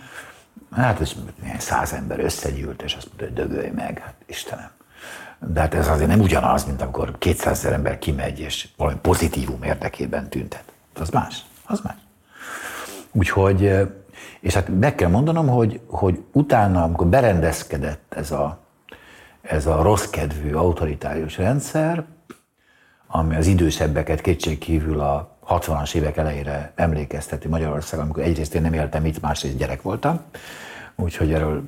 Hát ez 100 ember összegyűlt, és azt mondta, hogy dögölj meg, hát Istenem. De hát ez azért nem ugyanaz, mint amikor 200 000 ember kimegy, és valami pozitívum érdekében tüntet. Az más. Úgyhogy, és hát meg kell mondanom, hogy utána, amikor berendezkedett ez a rossz kedvű autoritárius rendszer, ami az idősebbeket kétségkívül a 60-as évek elejére emlékezteti Magyarország, amikor egyrészt én nem éltem itt, másrészt gyerek voltam, úgyhogy erről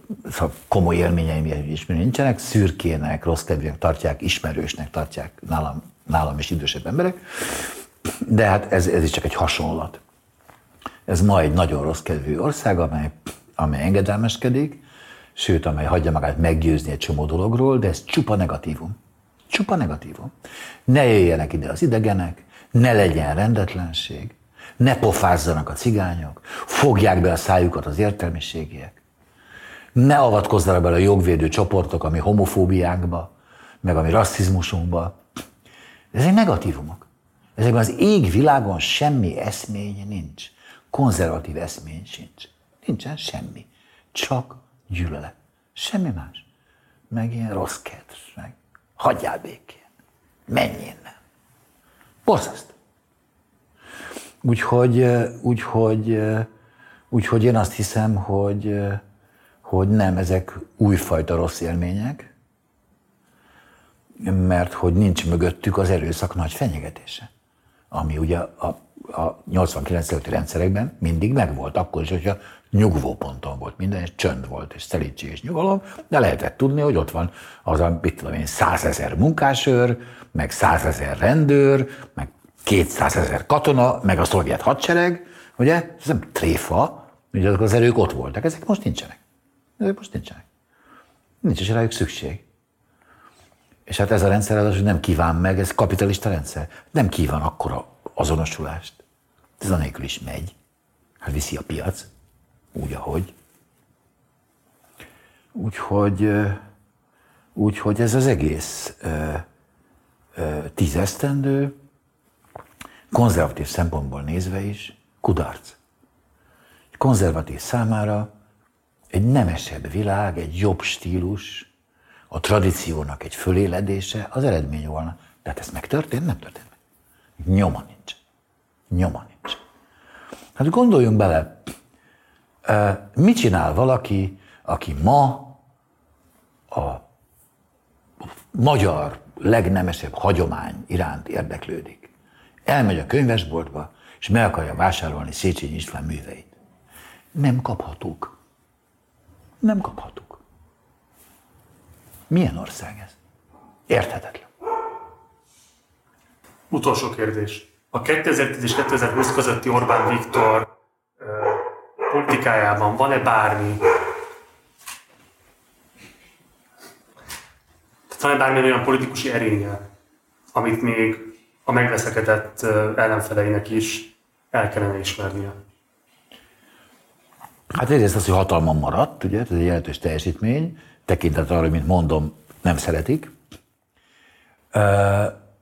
komoly élményeim is nincsenek, szürkének, rossz kedvűnek tartják, ismerősnek tartják nálam is idősebb emberek, de hát ez is csak egy hasonlat. Ez ma egy nagyon rossz kedvű ország, amely engedelmeskedik, sőt, amely hagyja magát meggyőzni egy csomó dologról, de ez csupa negatívum. Csupa negatívum. Ne jöjjenek ide az idegenek, ne legyen rendetlenség, ne pofázzanak a cigányok, fogják be a szájukat az értelmiségiek, ne avatkozzanak bele a jogvédő csoportok, ami homofóbiánkba, meg ami rasszizmusunkba. Ezek negatívumok. Ezekben az égvilágon semmi eszmény nincs. Konzervatív eszmény sincs. Nincsen semmi. Csak gyűlölet. Semmi más. Meg ilyen rossz kedv, meg hagyjál békén. Menj innen. Borzasztó. Úgyhogy én azt hiszem, hogy nem ezek újfajta rossz élmények, mert hogy nincs mögöttük az erőszak nagy fenyegetése, ami ugye a 89 előtti rendszerekben mindig megvolt, akkor is, hogyha nyugvó ponton volt minden, és csönd volt, és szelítség és nyugalom, de lehetett tudni, hogy ott van az a, mit tudom én, 100 000 munkásőr, meg 100 000 rendőr, meg 200 000 katona, meg a szovjet hadsereg, ugye, ez nem tréfa, ugye azok az erők ott voltak, ezek most nincsenek. Nincs is rájuk szükség. És hát ez a rendszer az, hogy nem kíván meg, ez kapitalista rendszer, nem kíván akkora azonosulást. Ez anélkül is megy. Hát viszi a piac, úgy, ahogy. Úgyhogy ez az egész 10 esztendő, konzervatív szempontból nézve is, kudarc. Konzervatív számára egy nemesebb világ, egy jobb stílus, a tradíciónak egy föléledése az eredmény volna. Tehát ez megtörtént? Nem történt meg. Nyoma nincs. Hát gondoljunk bele, mit csinál valaki, aki ma a magyar legnemesebb hagyomány iránt érdeklődik. Elmegy a könyvesboltba, és meg akarja vásárolni Széchenyi István műveit. Nem kaphatók. Milyen ország ez? Érthetetlen. Utolsó kérdés. A 2010 és 2020 közötti Orbán Viktor politikájában van-e bármi? Van-e bármi olyan politikusi erénye, amit még a megveszekedett ellenfeleinek is el kellene ismernie. Hát egyrészt az, hogy hatalmon maradt, ugye, ez egy jelentős teljesítmény, tekintet arra, mint mondom, nem szeretik,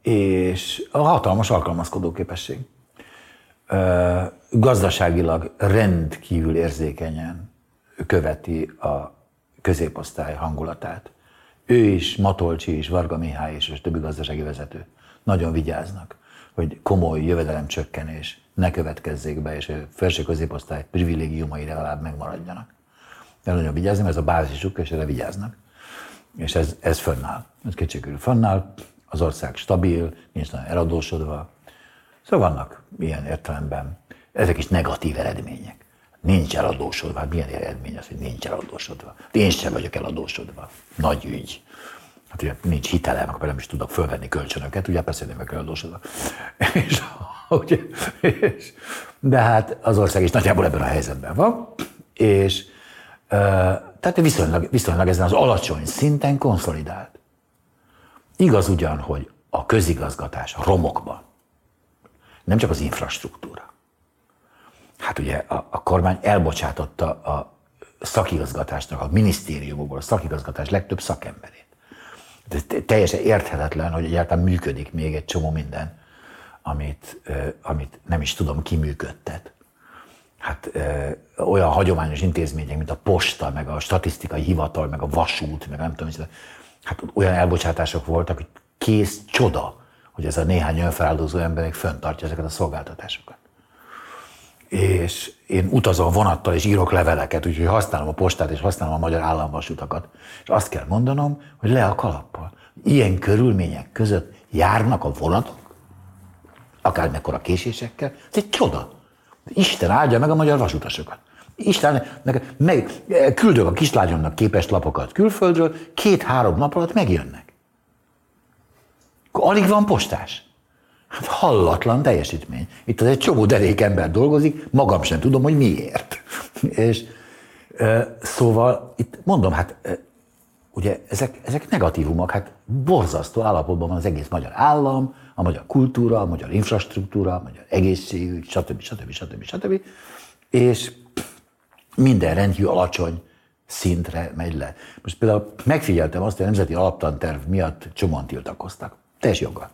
és a hatalmas alkalmazkodó képesség. Gazdaságilag rendkívül érzékenyen követi a középosztály hangulatát. Ő is, Matolcsi is, Varga Mihály is, és többi gazdasági vezető nagyon vigyáznak, hogy komoly jövedelemcsökkenés ne következzék be, és a felső középosztály privilégiumai legalább megmaradjanak. De nagyon vigyázni, mert ez a bázisuk, és erre vigyáznak. És ez fönnáll. Ez kétségkívül fönnáll, az ország stabil, nincs nagyon eladósodva. Szóval vannak ilyen értelemben, ezek is negatív eredmények. Nincs eladósodva. Hát milyen eredmény az, hogy nincs eladósodva? Én sem vagyok eladósodva. Nagy ügy. Hát ugye nincs hitelem, akkor nem is tudnak fölvenni kölcsönöket, ugye persze nem vagyok eladósodva. De hát az ország is nagyjából ebben a helyzetben van, és tehát viszonylag ezen az alacsony szinten konszolidált. Igaz ugyan, hogy a közigazgatás romokban, nem csak az infrastruktúra. Hát ugye a kormány elbocsátotta a szakigazgatásnak, a minisztériumokból a szakigazgatás legtöbb szakemberét. Ez teljesen érthetetlen, hogy egyáltalán működik még egy csomó minden, amit nem is tudom, ki működtet. Hát olyan hagyományos intézmények, mint a posta, meg a statisztikai hivatal, meg a vasút, meg nem tudom, hát olyan elbocsátások voltak, hogy kész csoda, hogy ez a néhány önfeláldozó emberek fenntartja ezeket a szolgáltatásokat. És én utazom vonattal és írok leveleket, úgyhogy használom a postát és használom a magyar államvasutakat. És azt kell mondanom, hogy le a kalappal. Ilyen körülmények között járnak a vonatok, akármekkora késésekkel, ez egy csoda. Isten áldja meg a magyar vasutasokat. Isten, küldök a kislányomnak képeslapokat külföldről, 2-3 nap alatt megjönnek. Akkor alig van postás. Hát hallatlan teljesítmény. Itt az egy csomó derék ember dolgozik, magam sem tudom, hogy miért. És szóval itt mondom, hát ugye ezek negatívumok, hát borzasztó állapotban van az egész magyar állam, a magyar kultúra, a magyar infrastruktúra, a magyar egészségügy, stb. És minden rendkívül alacsony szintre megy le. Most például megfigyeltem azt, hogy a Nemzeti Alaptanterv miatt csomóan tiltakoztak. Teljes joggal.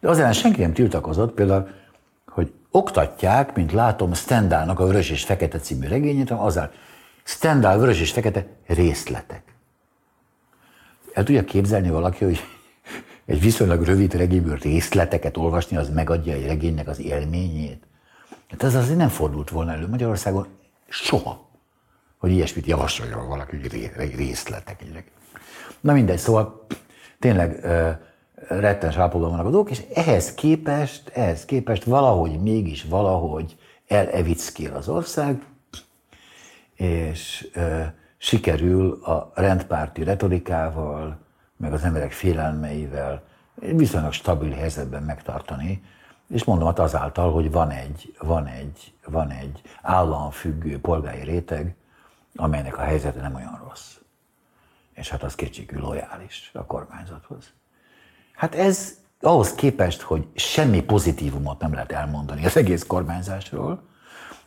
De az ellen senki nem tiltakozott, például, hogy oktatják, mint látom, Szendálnak a Vörös és Fekete című regényét, azáltal Szendál Vörös és Fekete részletek. El tudja képzelni valaki, hogy egy viszonylag rövid regényből részleteket olvasni, az megadja egy regénynek az élményét? Hát ez azért nem fordult volna elő Magyarországon soha, hogy ilyesmit javasolja valaki, hogy részletek. Na mindegy, szóval tényleg rettens állapotban vannak a dolgok, és ehhez képest valahogy elevickél az ország, és sikerül a rendpárti retorikával, meg az emberek félelmeivel viszonylag stabil helyzetben megtartani, és mondom, hát azáltal, hogy van egy államfüggő polgári réteg, amelynek a helyzete nem olyan rossz. És hát az kétségű lojális a kormányzathoz. Hát ez ahhoz képest, hogy semmi pozitívumot nem lehet elmondani az egész kormányzásról,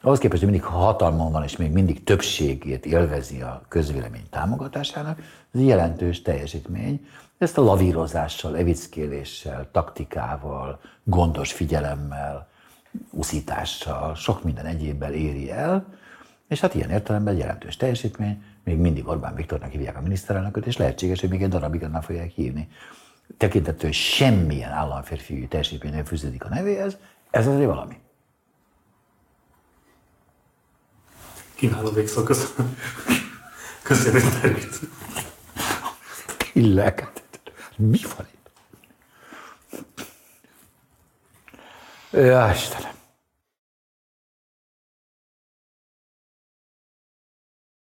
ahhoz képest, hogy mindig hatalmon van, és még mindig többségét élvezi a közvélemény támogatásának, ez jelentős teljesítmény. Ezt a lavírozással, evickéléssel, taktikával, gondos figyelemmel, uszítással, sok minden egyébbel éri el, és hát ilyen értelemben jelentős teljesítmény, még mindig Orbán Viktornak hívják a miniszterelnököt, és lehetséges, hogy még egy darabig nem fogják hívni. Tekintettel, hogy semmilyen államférfi teljesítmény nem fűződik a nevéhez, ez azért valami. Kínáló végszó, köszönöm. Köszönöm, hogy terült. Tényleg, mi van itt? Ja, Istenem.